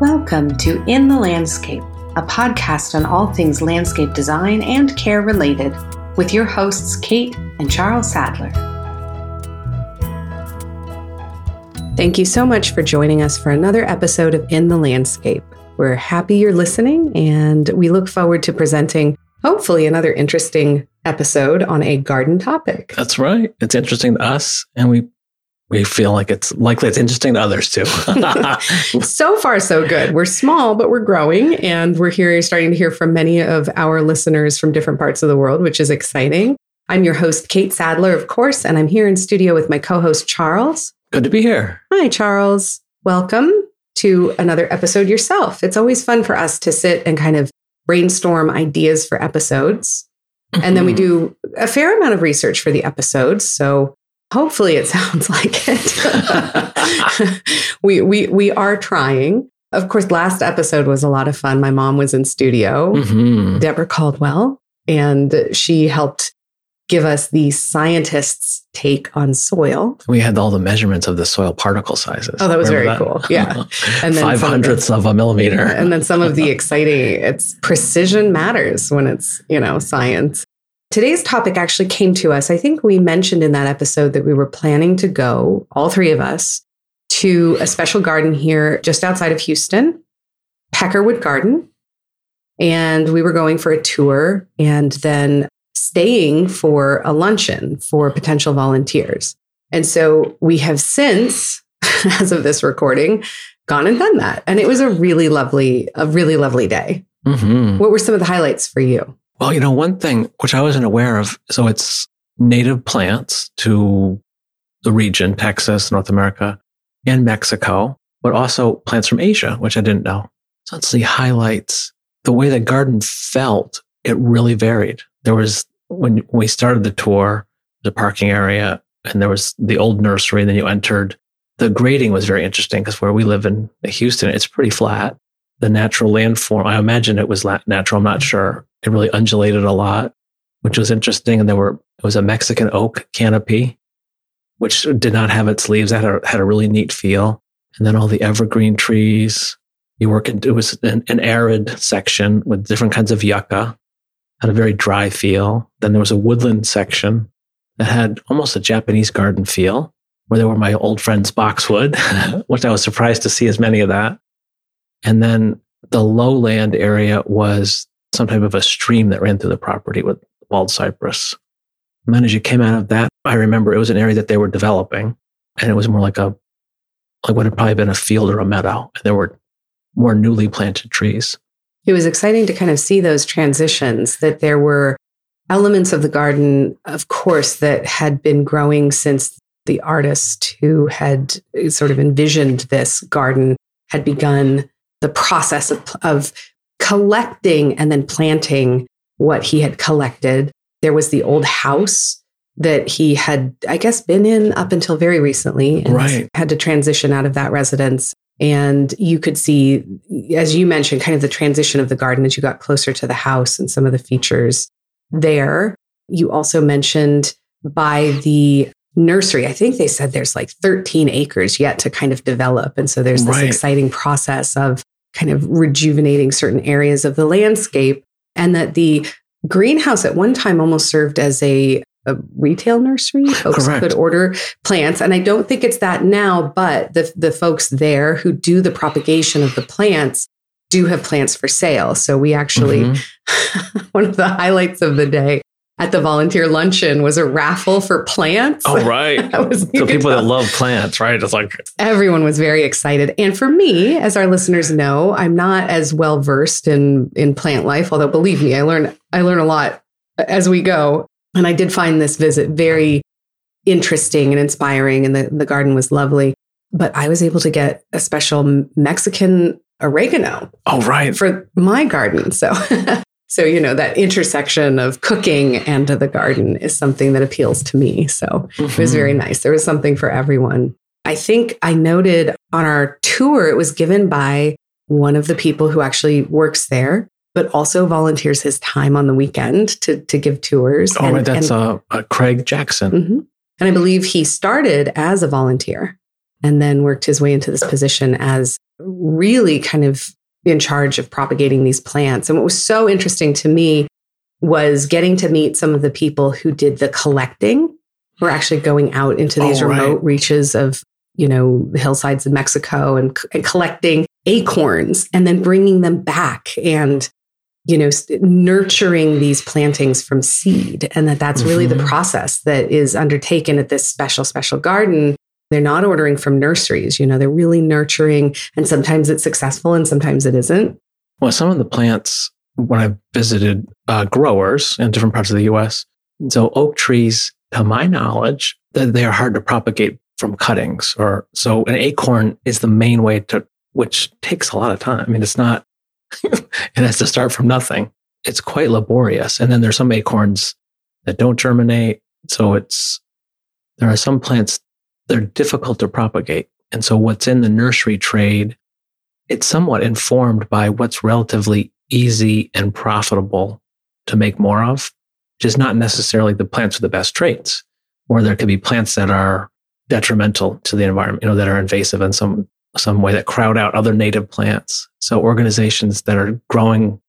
Welcome to In the Landscape, a podcast on all things landscape design and care related, with your hosts Kate and Charles Sadler. Thank you so much for joining us for another episode of In the Landscape. We're happy you're listening, and we look forward to presenting hopefully another interesting episode on a garden topic. That's right. It's interesting to us, and we feel like it's likely it's interesting to others too. So far, so good. We're small, but we're growing, and we're starting to hear from many of our listeners from different parts of the world, which is exciting. I'm your host, Kate Sadler, of course, and I'm here in studio with my co-host, Charles. Good to be here. Hi, Charles. Welcome to another episode yourself. It's always fun for us to sit and kind of brainstorm ideas for episodes. Mm-hmm. And then we do a fair amount of research for the episodes. So hopefully it sounds like it. We are trying. Of course, last episode was a lot of fun. My mom was in studio, mm-hmm. Deborah Caldwell, and she helped give us the scientists' take on soil. We had all the measurements of the soil particle sizes. Oh, that was Remember that? Cool. Yeah. And then 500ths of a millimeter. And then some of the exciting, it's precision matters when it's, you know, science. Today's topic actually came to us. I think we mentioned in that episode that we were planning to go, all three of us, to a special garden here just outside of Houston, Peckerwood Garden. And we were going for a tour and then staying for a luncheon for potential volunteers. And so we have since, as of this recording, gone and done that. And it was a really lovely day. Mm-hmm. What were some of the highlights for you? Well, you know, one thing which I wasn't aware of, so it's native plants to the region, Texas, North America, and Mexico, but also plants from Asia, which I didn't know. So that's the highlights. The way the garden felt, it really varied. There was, when we started the tour, the parking area, and there was the old nursery, and then you entered. The grading was very interesting because where we live in Houston, it's pretty flat. The natural landform, I imagine it was natural, I'm not sure. It really undulated a lot, which was interesting. And it was a Mexican oak canopy, which did not have its leaves. That had a really neat feel. And then all the evergreen trees. It was an arid section with different kinds of yucca. Had a very dry feel. Then there was a woodland section that had almost a Japanese garden feel, where there were my old friends boxwood, which I was surprised to see as many of that. And then the lowland area was some type of a stream that ran through the property with bald cypress. And then as you came out of that, I remember it was an area that they were developing, and it was more like what had probably been a field or a meadow. And there were more newly planted trees. It was exciting to kind of see those transitions, that there were elements of the garden, of course, that had been growing since the artist who had sort of envisioned this garden had begun the process of collecting and then planting what he had collected. There was the old house that he had, I guess, been in up until very recently and had to transition out of that residence. And you could see, as you mentioned, kind of the transition of the garden as you got closer to the house and some of the features there. You also mentioned by the nursery, I think they said there's like 13 acres yet to kind of develop. And so there's this exciting process of kind of rejuvenating certain areas of the landscape, and that the greenhouse at one time almost served as a retail nursery. Folks could order plants. And I don't think it's that now, but the folks there who do the propagation of the plants do have plants for sale. So we actually, one of the highlights of the day at the volunteer luncheon was a raffle for plants. Oh, right. So people that love plants, right? It's like everyone was very excited. And for me, as our listeners know, I'm not as well versed in plant life, although believe me, I learn a lot as we go. And I did find this visit very interesting and inspiring, and the garden was lovely. But I was able to get a special Mexican oregano for my garden. So, you know, that intersection of cooking and the garden is something that appeals to me. So it was very nice. There was something for everyone. I think I noted on our tour, it was given by one of the people who actually works there, but also volunteers his time on the weekend to give tours. Oh, and that's Craig Jackson. Mm-hmm. And I believe he started as a volunteer and then worked his way into this position as really kind of in charge of propagating these plants. And what was so interesting to me was getting to meet some of the people who did the collecting, who are actually going out into these remote reaches of, you know, hillsides in Mexico and collecting acorns and then bringing them back and, you know, nurturing these plantings from seed. And that's really the process that is undertaken at this special, special garden. They're not ordering from nurseries, you know, they're really nurturing. And sometimes it's successful and sometimes it isn't. Well, some of the plants, when I visited growers in different parts of the U.S., so oak trees, to my knowledge, they are hard to propagate from cuttings. Or so an acorn is the main way to, which takes a lot of time. I mean, it's not, it has to start from nothing. It's quite laborious. And then there's some acorns that don't germinate. So there are some plants that are difficult to propagate. And so what's in the nursery trade, it's somewhat informed by what's relatively easy and profitable to make more of, which is not necessarily the plants with the best traits, or there could be plants that are detrimental to the environment, you know, that are invasive in some way that crowd out other native plants. So organizations that are growing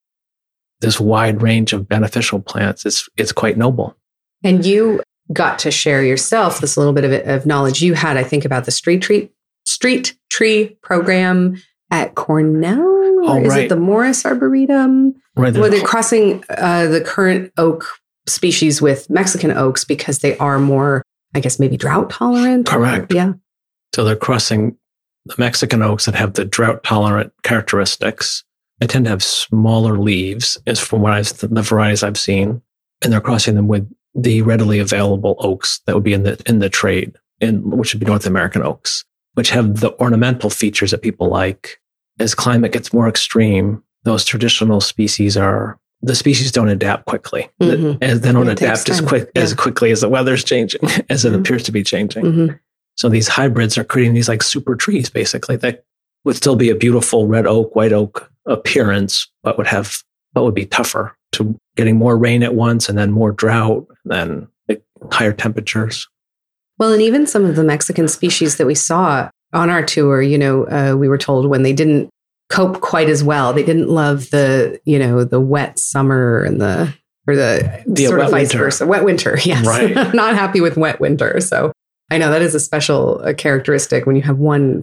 this wide range of beneficial plants, it's quite noble. And you got to share yourself this little bit of knowledge you had, I think, about the street tree program at Cornell, Is it the Morris Arboretum? Right. Where they're crossing the current oak species with Mexican oaks because they are more, I guess, maybe drought tolerant. Correct. Yeah. So they're crossing the Mexican oaks that have the drought tolerant characteristics. They tend to have smaller leaves, as from what the varieties I've seen, and they're crossing them with the readily available oaks that would be in the trade, which would be North American oaks, which have the ornamental features that people like. As climate gets more extreme, those traditional species don't adapt quickly. Mm-hmm. And they don't adapt as quickly as the weather's changing, as it appears to be changing. Mm-hmm. So these hybrids are creating these like super trees, basically, that would still be a beautiful red oak, white oak appearance, but would be tougher to getting more rain at once and then more drought, then higher temperatures. Well, and even some of the Mexican species that we saw on our tour, you know, we were told when they didn't cope quite as well, they didn't love the, you know, the wet summer and the sort of vice versa. Wet winter, yes. Right. I'm not happy with wet winter. So I know that is a special characteristic when you have one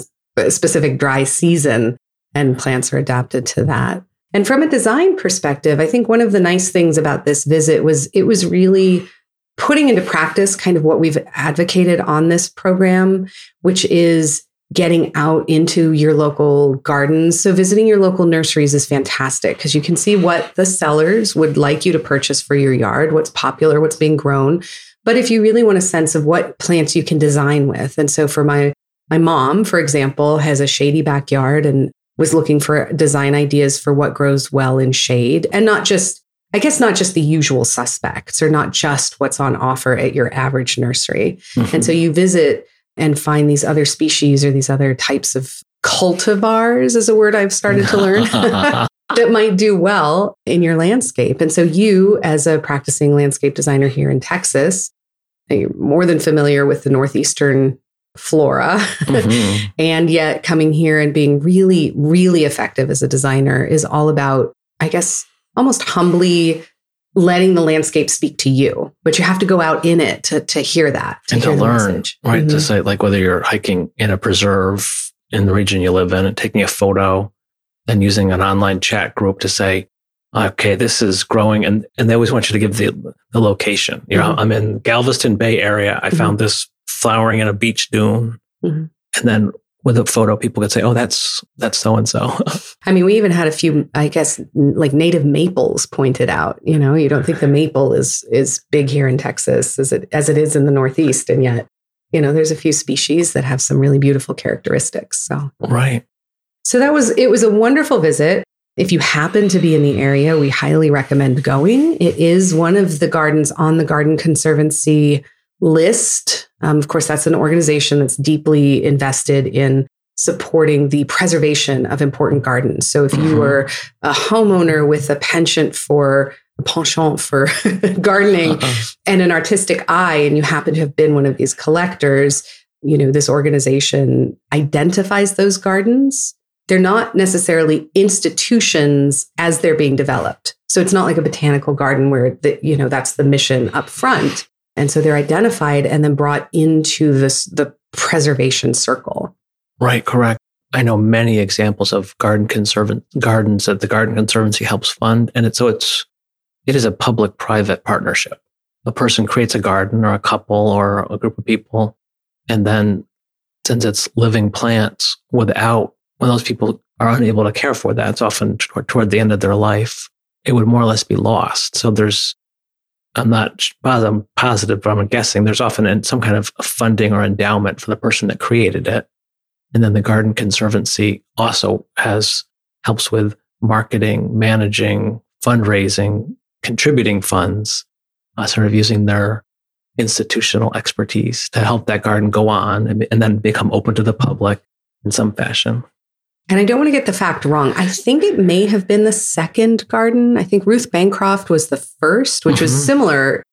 specific dry season and plants are adapted to that. And from a design perspective, I think one of the nice things about this visit was it was really putting into practice kind of what we've advocated on this program, which is getting out into your local gardens. So visiting your local nurseries is fantastic because you can see what the sellers would like you to purchase for your yard, what's popular, what's being grown. But if you really want a sense of what plants you can design with. And so for my mom, for example, has a shady backyard and was looking for design ideas for what grows well in shade, and not just the usual suspects, or not just what's on offer at your average nursery. Mm-hmm. And so you visit and find these other species or these other types of cultivars, is a word I've started to learn, that might do well in your landscape. And so you, as a practicing landscape designer here in Texas, you're more than familiar with the northeastern flora. Mm-hmm. And yet coming here and being really, really effective as a designer is all about, I guess, almost humbly letting the landscape speak to you, but you have to go out in it to hear that. And to learn, right? Mm-hmm. To say, like, whether you're hiking in a preserve in the region you live in and taking a photo and using an online chat group to say, okay, this is growing. And they always want you to give the location. You know, mm-hmm. I'm in Galveston Bay area. I found this flowering in a beach dune. Mm-hmm. And then with a photo, people could say, oh, that's so-and-so. I mean, we even had a few, I guess, like native maples pointed out. You know, you don't think the maple is big here in Texas as it is in the Northeast. And yet, you know, there's a few species that have some really beautiful characteristics. So, right. So it was a wonderful visit. If you happen to be in the area, we highly recommend going. It is one of the gardens on the Garden Conservancy list. Of course, that's an organization that's deeply invested in supporting the preservation of important gardens. So if you were a homeowner with a penchant for gardening and an artistic eye, and you happen to have been one of these collectors, you know, this organization identifies those gardens they're not necessarily institutions as they're being developed. So it's not like a botanical garden where that's the mission up front. And so they're identified and then brought into the preservation circle. Right, correct. I know many examples of gardens that the Garden Conservancy helps fund, and it is a public-private partnership. A person creates a garden or a couple or a group of people, and then since it's living plants, when those people are unable to care for that, it's often toward the end of their life, it would more or less be lost. So I'm positive, but I'm guessing there's often some kind of funding or endowment for the person that created it. And then the Garden Conservancy also helps with marketing, managing, fundraising, contributing funds, sort of using their institutional expertise to help that garden go on and then become open to the public in some fashion. And I don't want to get the fact wrong. I think it may have been the second garden. I think Ruth Bancroft was the first, which was similar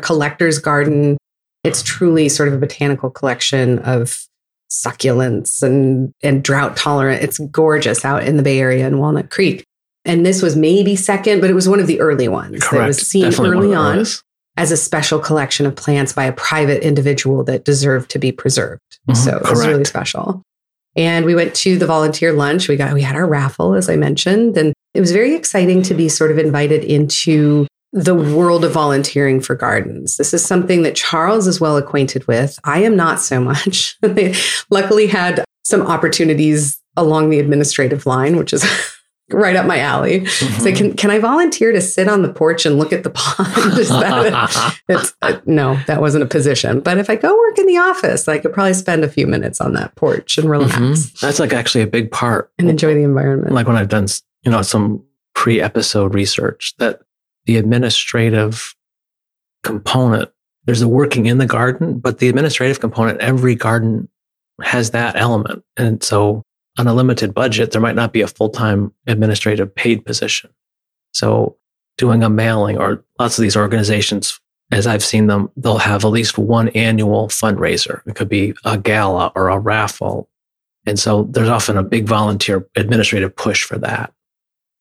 collector's garden. It's truly sort of a botanical collection of succulents and drought tolerant. It's gorgeous out in the Bay Area in Walnut Creek. And this was maybe second, but it was one of the early ones. Correct. That was seen early on as a special collection of plants by a private individual that deserved to be preserved. Mm-hmm. So it was really special. And we went to the volunteer lunch. We had our raffle, as I mentioned, and it was very exciting to be sort of invited into the world of volunteering for gardens. This is something that Charles is well acquainted with. I am not so much. They luckily had some opportunities along the administrative line, which is right up my alley. Mm-hmm. So can I volunteer to sit on the porch and look at the pond? Is that no, that wasn't a position. But if I go work in the office, I could probably spend a few minutes on that porch and relax. Mm-hmm. That's actually a big part. And enjoy the environment. Like when I've done some pre-episode research, that the administrative component, there's the working in the garden, but the administrative component, every garden has that element. And so on a limited budget, there might not be a full-time administrative paid position. So doing a mailing, or lots of these organizations, as I've seen them, they'll have at least one annual fundraiser. It could be a gala or a raffle. And so there's often a big volunteer administrative push for that.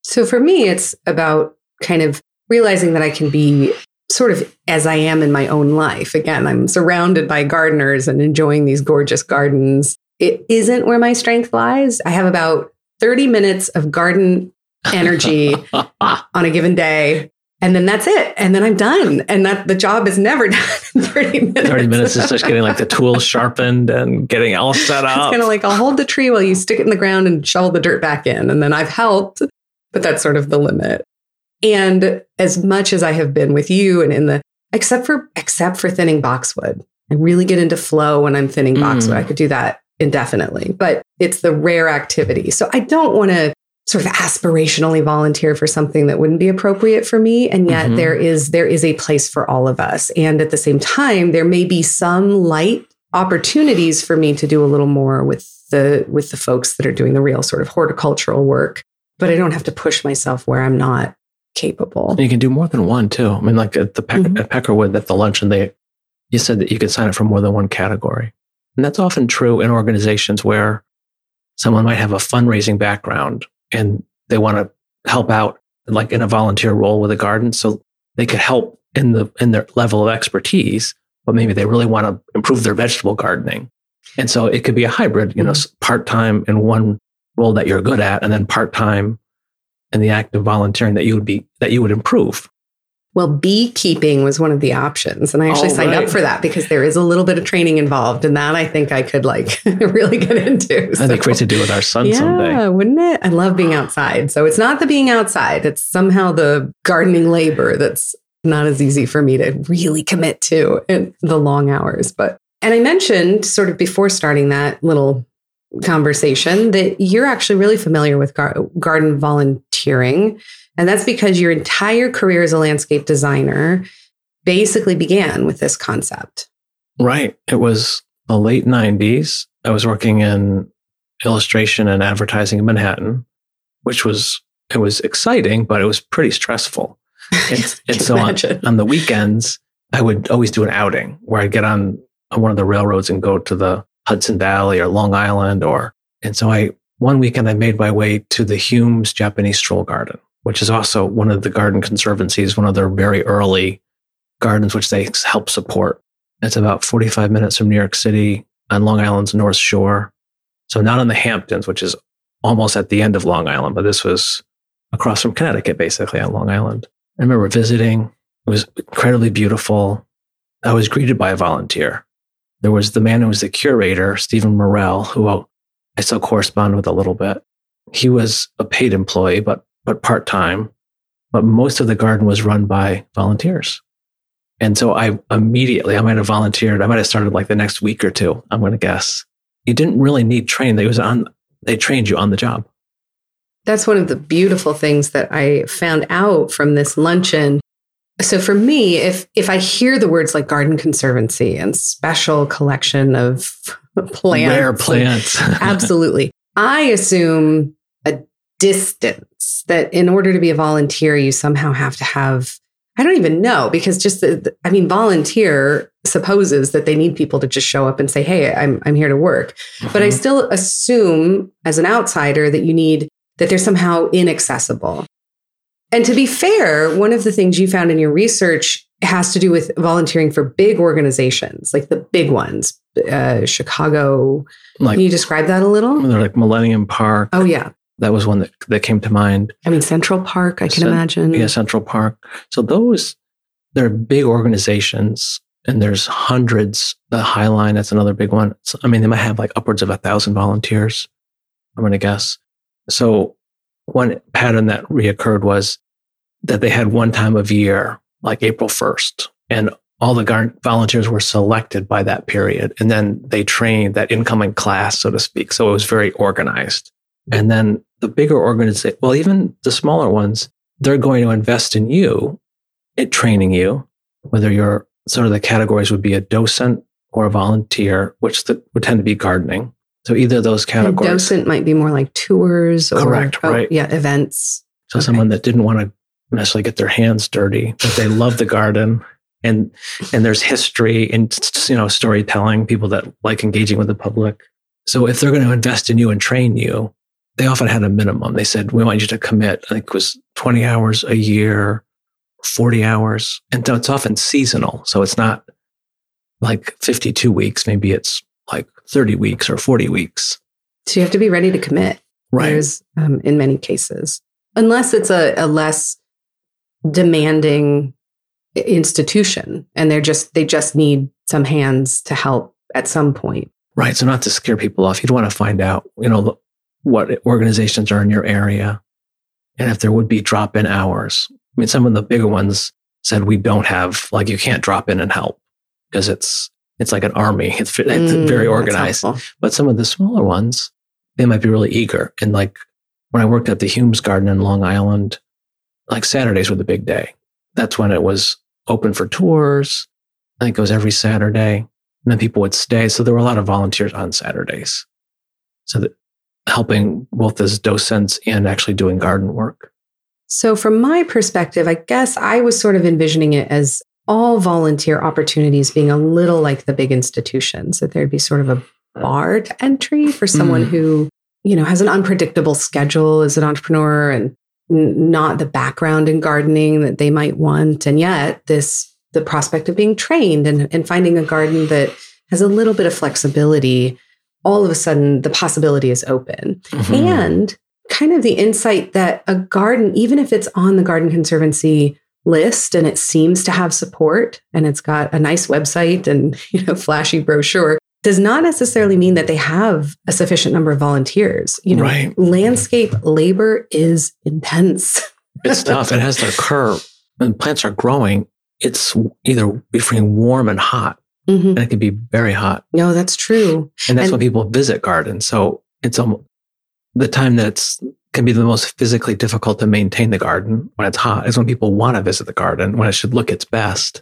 So for me, it's about kind of realizing that I can be sort of as I am in my own life. Again, I'm surrounded by gardeners and enjoying these gorgeous gardens. It isn't where my strength lies. I have about 30 minutes of garden energy on a given day. And then that's it. And then I'm done. And that the job is never done in 30 minutes. 30 minutes is just getting the tools sharpened and getting all set up. It's kind of like, I'll hold the tree while you stick it in the ground and shovel the dirt back in. And then I've helped, but that's sort of the limit. And as much as I have been with you and except for thinning boxwood, I really get into flow when I'm thinning boxwood. I could do that indefinitely, but it's the rare activity. So I don't want to sort of aspirationally volunteer for something that wouldn't be appropriate for me. And yet there is a place for all of us. And at the same time, there may be some light opportunities for me to do a little more with the folks that are doing the real sort of horticultural work, but I don't have to push myself where I'm not capable. And you can do more than one too. I mean, like at Peckerwood, at the luncheon, you said that you could sign up for more than one category. And that's often true in organizations where someone might have a fundraising background and they want to help out like in a volunteer role with a garden. So they could help in their level of expertise, but maybe they really want to improve their vegetable gardening. And so it could be a hybrid, part-time in one role that you're good at, and then part-time in the act of volunteering that you would improve. Well, beekeeping was one of the options. And I actually signed up for that because there is a little bit of training involved. And that I think I could really get into. That'd be great to do with our son someday. Yeah, wouldn't it? I love being outside. So it's not the being outside. It's somehow the gardening labor that's not as easy for me to really commit to in the long hours. And I mentioned sort of before starting that little conversation that you're actually really familiar with garden volunteering. And that's because your entire career as a landscape designer basically began with this concept. Right. It was the late 90s. I was working in illustration and advertising in Manhattan, which was exciting, but it was pretty stressful. And so on the weekends, I would always do an outing where I'd get on one of the railroads and go to the Hudson Valley or Long Island. And so I one weekend I made my way to the Humes Japanese Stroll Garden, which is also one of the Garden Conservancy's, one of their very early gardens, which they help support. It's about 45 minutes from New York City on Long Island's North Shore. So not on the Hamptons, which is almost at the end of Long Island, but this was across from Connecticut, basically, on Long Island. I remember visiting. It was incredibly beautiful. I was greeted by a volunteer. There was the man who was the curator, Stephen Morrell, who I still correspond with a little bit. He was a paid employee, but part-time. But most of the garden was run by volunteers. And so I might have volunteered. I might have started like the next week or two, I'm going to guess. You didn't really need training. They trained you on the job. That's one of the beautiful things that I found out from this luncheon. So for me, if I hear the words like Garden Conservancy and special collection of plants. Rare plants. Absolutely. I assume a distance, that in order to be a volunteer, you somehow have to have, I don't even know, because volunteer supposes that they need people to just show up and say, hey, I'm here to work. Mm-hmm. But I still assume as an outsider that that they're somehow inaccessible. And to be fair, one of the things you found in your research has to do with volunteering for big organizations, like the big ones, Chicago. Can you describe that a little? They're like Millennium Park. Oh, yeah. That was one that came to mind. I mean, Central Park, I can imagine. Yeah, Central Park. So they're big organizations, and there's hundreds. The Highline, that's another big one. So, I mean, they might have like upwards of 1,000 volunteers, I'm going to guess. So one pattern that reoccurred was that they had one time of year, like April 1st, and all the volunteers were selected by that period. And then they trained that incoming class, so to speak. So it was very organized. And then the bigger organization, well, even the smaller ones, they're going to invest in you, in training you, whether you're sort of the categories would be a docent or a volunteer, which would tend to be gardening. So either of those categories. A docent might be more like tours or events. So someone that didn't want to necessarily get their hands dirty, but they love the garden and there's history and storytelling, people that like engaging with the public. So if they're going to invest in you and train you, they often had a minimum. They said, we want you to commit, I think it was 20 hours a year, 40 hours. And so it's often seasonal. So it's not like 52 weeks. Maybe it's like 30 weeks or 40 weeks. So you have to be ready to commit. Right. There's, in many cases, unless it's a less demanding institution and they just need some hands to help at some point. Right. So not to scare people off, you'd want to find out, what organizations are in your area and if there would be drop-in hours. I mean, some of the bigger ones said we don't have, like you can't drop in and help because it's like an army. It's very organized. But some of the smaller ones, they might be really eager. And like when I worked at the Humes Garden in Long Island, like Saturdays were the big day. That's when it was open for tours. I think it was every Saturday. And then people would stay. So there were a lot of volunteers on Saturdays. So that helping both as docents and actually doing garden work. So from my perspective, I guess I was sort of envisioning it as all volunteer opportunities being a little like the big institutions, that there'd be sort of a bar to entry for someone who, has an unpredictable schedule as an entrepreneur and not the background in gardening that they might want. And yet the prospect of being trained and finding a garden that has a little bit of flexibility, all of a sudden the possibility is open. Mm-hmm. And kind of the insight that a garden, even if it's on the Garden Conservancy list and it seems to have support and it's got a nice website and flashy brochure, does not necessarily mean that they have a sufficient number of volunteers. Right. Landscape labor is intense. It's tough. It has to occur when plants are growing. It's either between warm and hot, mm-hmm. and it can be very hot. No, that's true. And that's when people visit gardens. So it's almost the time that can be the most physically difficult to maintain the garden when it's hot is when people want to visit the garden, when it should look its best.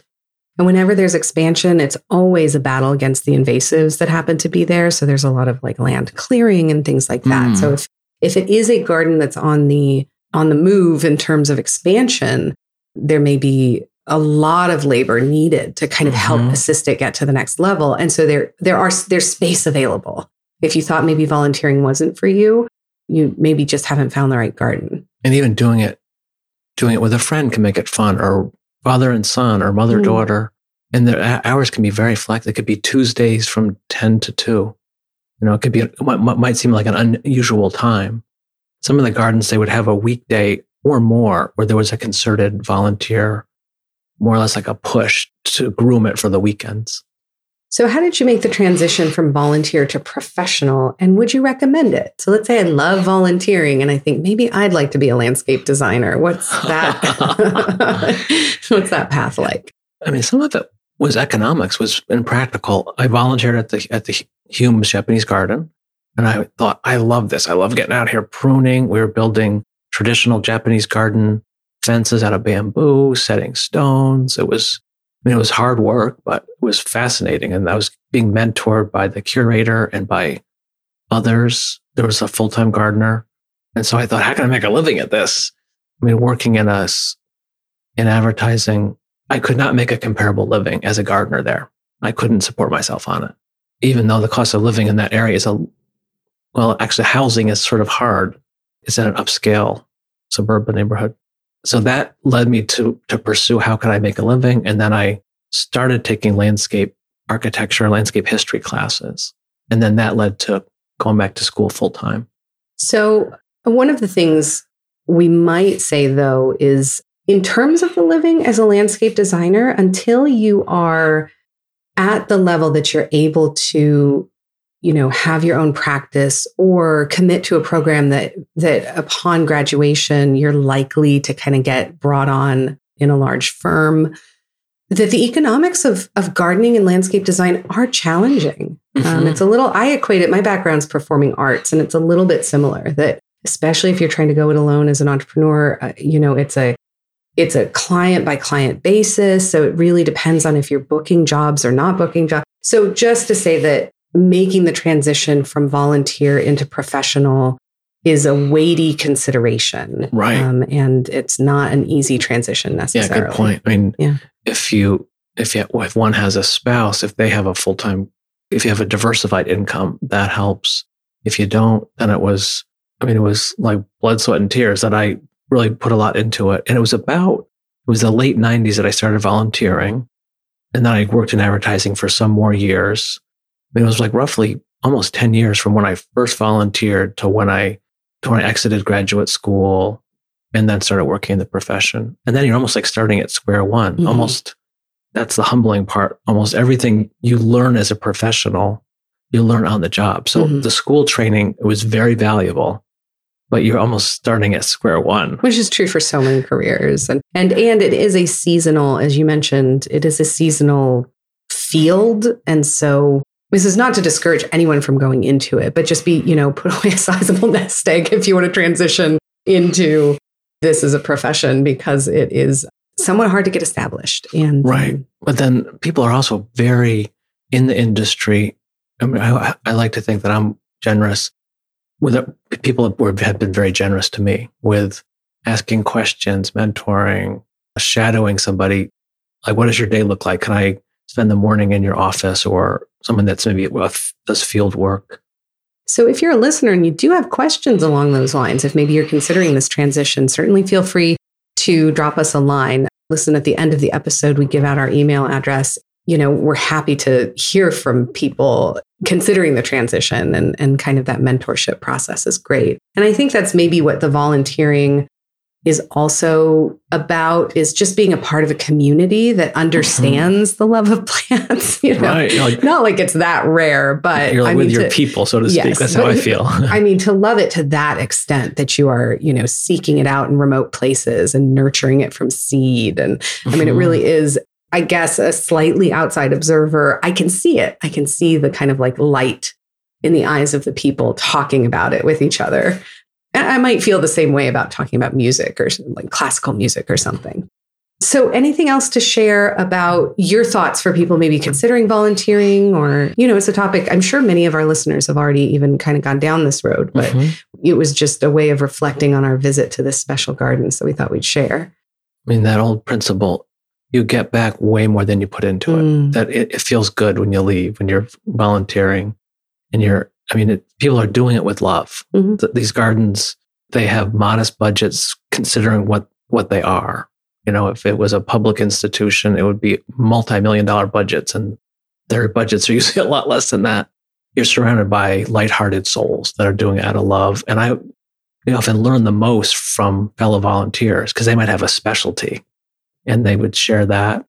And whenever there's expansion, it's always a battle against the invasives that happen to be there. So there's a lot of like land clearing and things like that. So if it is a garden that's on the move in terms of expansion, there may be a lot of labor needed to kind of help assist it get to the next level. And so there's space available. If you thought maybe volunteering wasn't for you, you maybe just haven't found the right garden. And even doing it with a friend can make it fun, or father and son, or mother, daughter. And the hours can be very flexible. It could be Tuesdays from 10 to 2. You know, it could be what might seem like an unusual time. Some of the gardens, they would have a weekday or more where there was a concerted volunteer, more or less like a push to groom it for the weekends. So how did you make the transition from volunteer to professional, and would you recommend it? So let's say I love volunteering and I think maybe I'd like to be a landscape designer. What's that? What's that path like? I mean, some of it was economics, was impractical. I volunteered at the Humes Japanese Garden, and I thought, I love this. I love getting out here pruning. We were building traditional Japanese garden fences out of bamboo, setting stones. It was hard work, but it was fascinating. And I was being mentored by the curator and by others. There was a full-time gardener. And so I thought, how can I make a living at this? I mean, working in advertising, I could not make a comparable living as a gardener there. I couldn't support myself on it, even though the cost of living in that area is housing is sort of hard. It's in an upscale suburban neighborhood. So that led me to pursue how could I make a living? And then I started taking landscape architecture, landscape history classes. And then that led to going back to school full time. So one of the things we might say, though, is in terms of the living as a landscape designer, until you are at the level that you're able to, you know, have your own practice or commit to a program that upon graduation, you're likely to kind of get brought on in a large firm, that the economics of gardening and landscape design are challenging. Mm-hmm. I equate it, my background's performing arts, and it's a little bit similar, that especially if you're trying to go it alone as an entrepreneur, it's a client by client basis. So it really depends on if you're booking jobs or not booking jobs. So just to say that making the transition from volunteer into professional is a weighty consideration. Right. And it's not an easy transition necessarily. Yeah, good point. I mean, if one has a spouse, if you have a diversified income, that helps. If you don't, then it was like blood, sweat, and tears that I really put a lot into it. And it was the late 90s that I started volunteering. And then I worked in advertising for some more years. I mean, it was like roughly almost 10 years from when I first volunteered to when I exited graduate school and then started working in the profession. And then you're almost like starting at square one. Mm-hmm. Almost, that's the humbling part. Almost everything you learn as a professional, you learn on the job. So the school training, it was very valuable, but you're almost starting at square one. Which is true for so many careers. And it is a seasonal, as you mentioned, it is a seasonal field. And so this is not to discourage anyone from going into it, but just put away a sizable nest egg if you want to transition into this as a profession, because it is somewhat hard to get established. And right. But then people are also very in the industry. I mean, I like to think that I'm generous with people who have been very generous to me with asking questions, mentoring, shadowing somebody. Like, what does your day look like? Can I spend the morning in your office, or someone that's maybe does field work? So if you're a listener and you do have questions along those lines, if maybe you're considering this transition, certainly feel free to drop us a line. Listen, at the end of the episode, we give out our email address. You know, we're happy to hear from people considering the transition, and kind of that mentorship process is great. And I think that's maybe what the volunteering is also about, is just being a part of a community that understands the love of plants. You know, right. Not like it's that rare, but you're your people, so to speak. That's how I feel. I mean, to love it to that extent that you are, seeking it out in remote places and nurturing it from seed. And I mean, it really is, I guess, a slightly outside observer. I can see it. I can see the kind of like light in the eyes of the people talking about it with each other. And I might feel the same way about talking about music or like classical music or something. So anything else to share about your thoughts for people maybe considering volunteering, or, it's a topic I'm sure many of our listeners have already even kind of gone down this road, but it was just a way of reflecting on our visit to this special garden. So we thought we'd share. I mean, that old principle, you get back way more than you put into it. That it feels good when you leave, when you're volunteering and you're I mean, people are doing it with love. Mm-hmm. These gardens, they have modest budgets considering what they are. You know, if it was a public institution, it would be multi-million-dollar budgets, and their budgets are usually a lot less than that. You're surrounded by lighthearted souls that are doing it out of love. And I often learn the most from fellow volunteers because they might have a specialty and they would share that.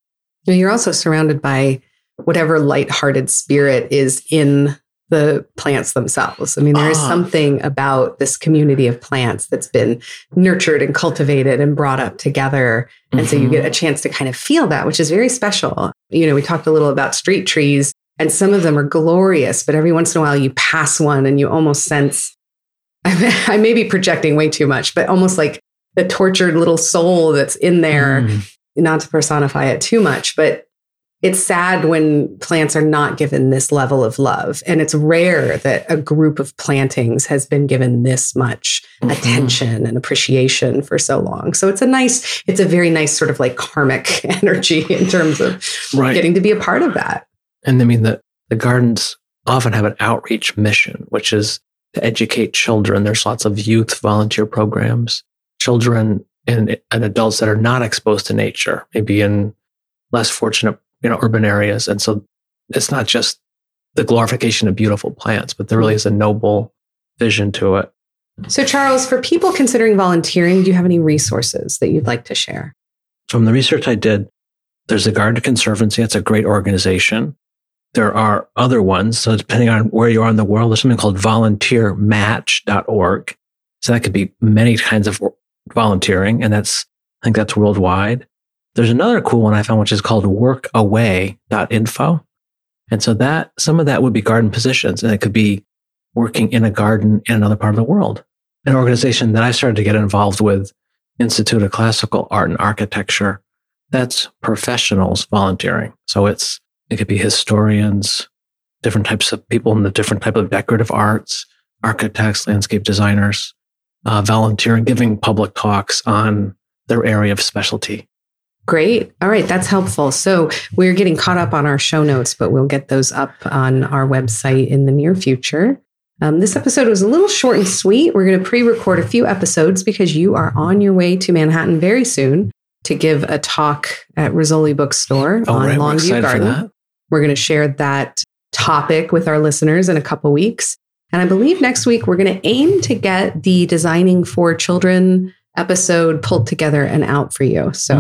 You're also surrounded by whatever lighthearted spirit is in the plants themselves. I mean, there is something about this community of plants that's been nurtured and cultivated and brought up together. And so you get a chance to kind of feel that, which is very special. You know, we talked a little about street trees, and some of them are glorious, but every once in a while you pass one and you almost sense, I may be projecting way too much, but almost like the tortured little soul that's in there, not to personify it too much, but it's sad when plants are not given this level of love. And it's rare that a group of plantings has been given this much attention and appreciation for so long. So it's a very nice sort of like karmic energy in terms of getting to be a part of that. And I mean, the gardens often have an outreach mission, which is to educate children. There's lots of youth volunteer programs, children and adults that are not exposed to nature, maybe in less fortunate urban areas. And so it's not just the glorification of beautiful plants, but there really is a noble vision to it. So Charles, for people considering volunteering, do you have any resources that you'd like to share? From the research I did, there's the Garden Conservancy. It's a great organization. There are other ones. So depending on where you are in the world, there's something called volunteermatch.org. So that could be many kinds of volunteering. And I think that's worldwide. There's another cool one I found, which is called workaway.info. And so some of that would be garden positions, and it could be working in a garden in another part of the world. An organization that I started to get involved with, Institute of Classical Art and Architecture, that's professionals volunteering. So it could be historians, different types of people in the different type of decorative arts, architects, landscape designers, volunteering, giving public talks on their area of specialty. Great. All right. That's helpful. So we're getting caught up on our show notes, but we'll get those up on our website in the near future. This episode was a little short and sweet. We're going to pre-record a few episodes because you are on your way to Manhattan very soon to give a talk at Rizzoli Bookstore on Longview Garden. We're going to share that topic with our listeners in a couple weeks. And I believe next week we're going to aim to get the Designing for Children episode pulled together and out for you. So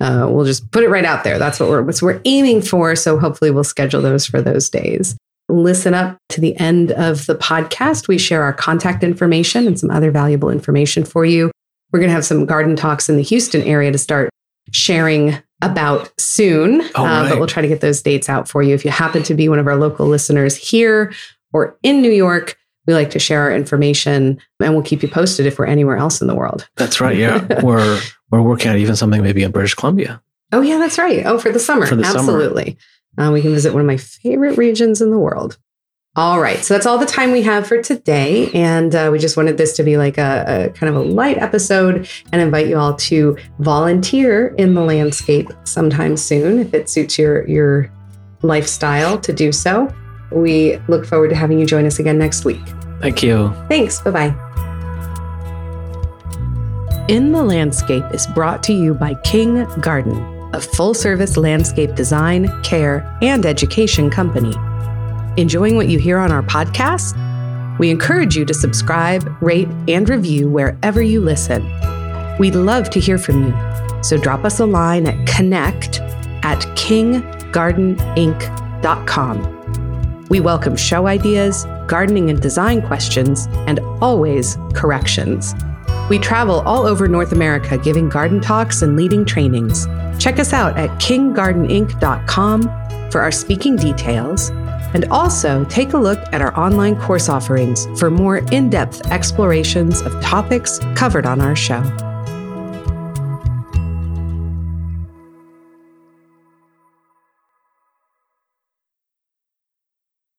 we'll just put it right out there. That's what we're aiming for. So hopefully we'll schedule those for those days. Listen up to the end of the podcast. We share our contact information and some other valuable information for you. We're going to have some garden talks in the Houston area to start sharing about soon. But we'll try to get those dates out for you. If you happen to be one of our local listeners here or in New York, we like to share our information, and we'll keep you posted if we're anywhere else in the world. That's right. Yeah. We're working on even something maybe in British Columbia. Oh, yeah, that's right. Oh, for the summer. Absolutely. We can visit one of my favorite regions in the world. All right. So that's all the time we have for today. And we just wanted this to be like a kind of a light episode and invite you all to volunteer in the landscape sometime soon if it suits your lifestyle to do so. We look forward to having you join us again next week. Thank you. Thanks. Bye-bye. In the Landscape is brought to you by King Garden, a full-service landscape design, care, and education company. Enjoying what you hear on our podcast? We encourage you to subscribe, rate, and review wherever you listen. We'd love to hear from you. So drop us a line at connect@kinggardeninc.com. We welcome show ideas, gardening and design questions, and always corrections. We travel all over North America giving garden talks and leading trainings. Check us out at kinggardeninc.com for our speaking details, and also take a look at our online course offerings for more in-depth explorations of topics covered on our show.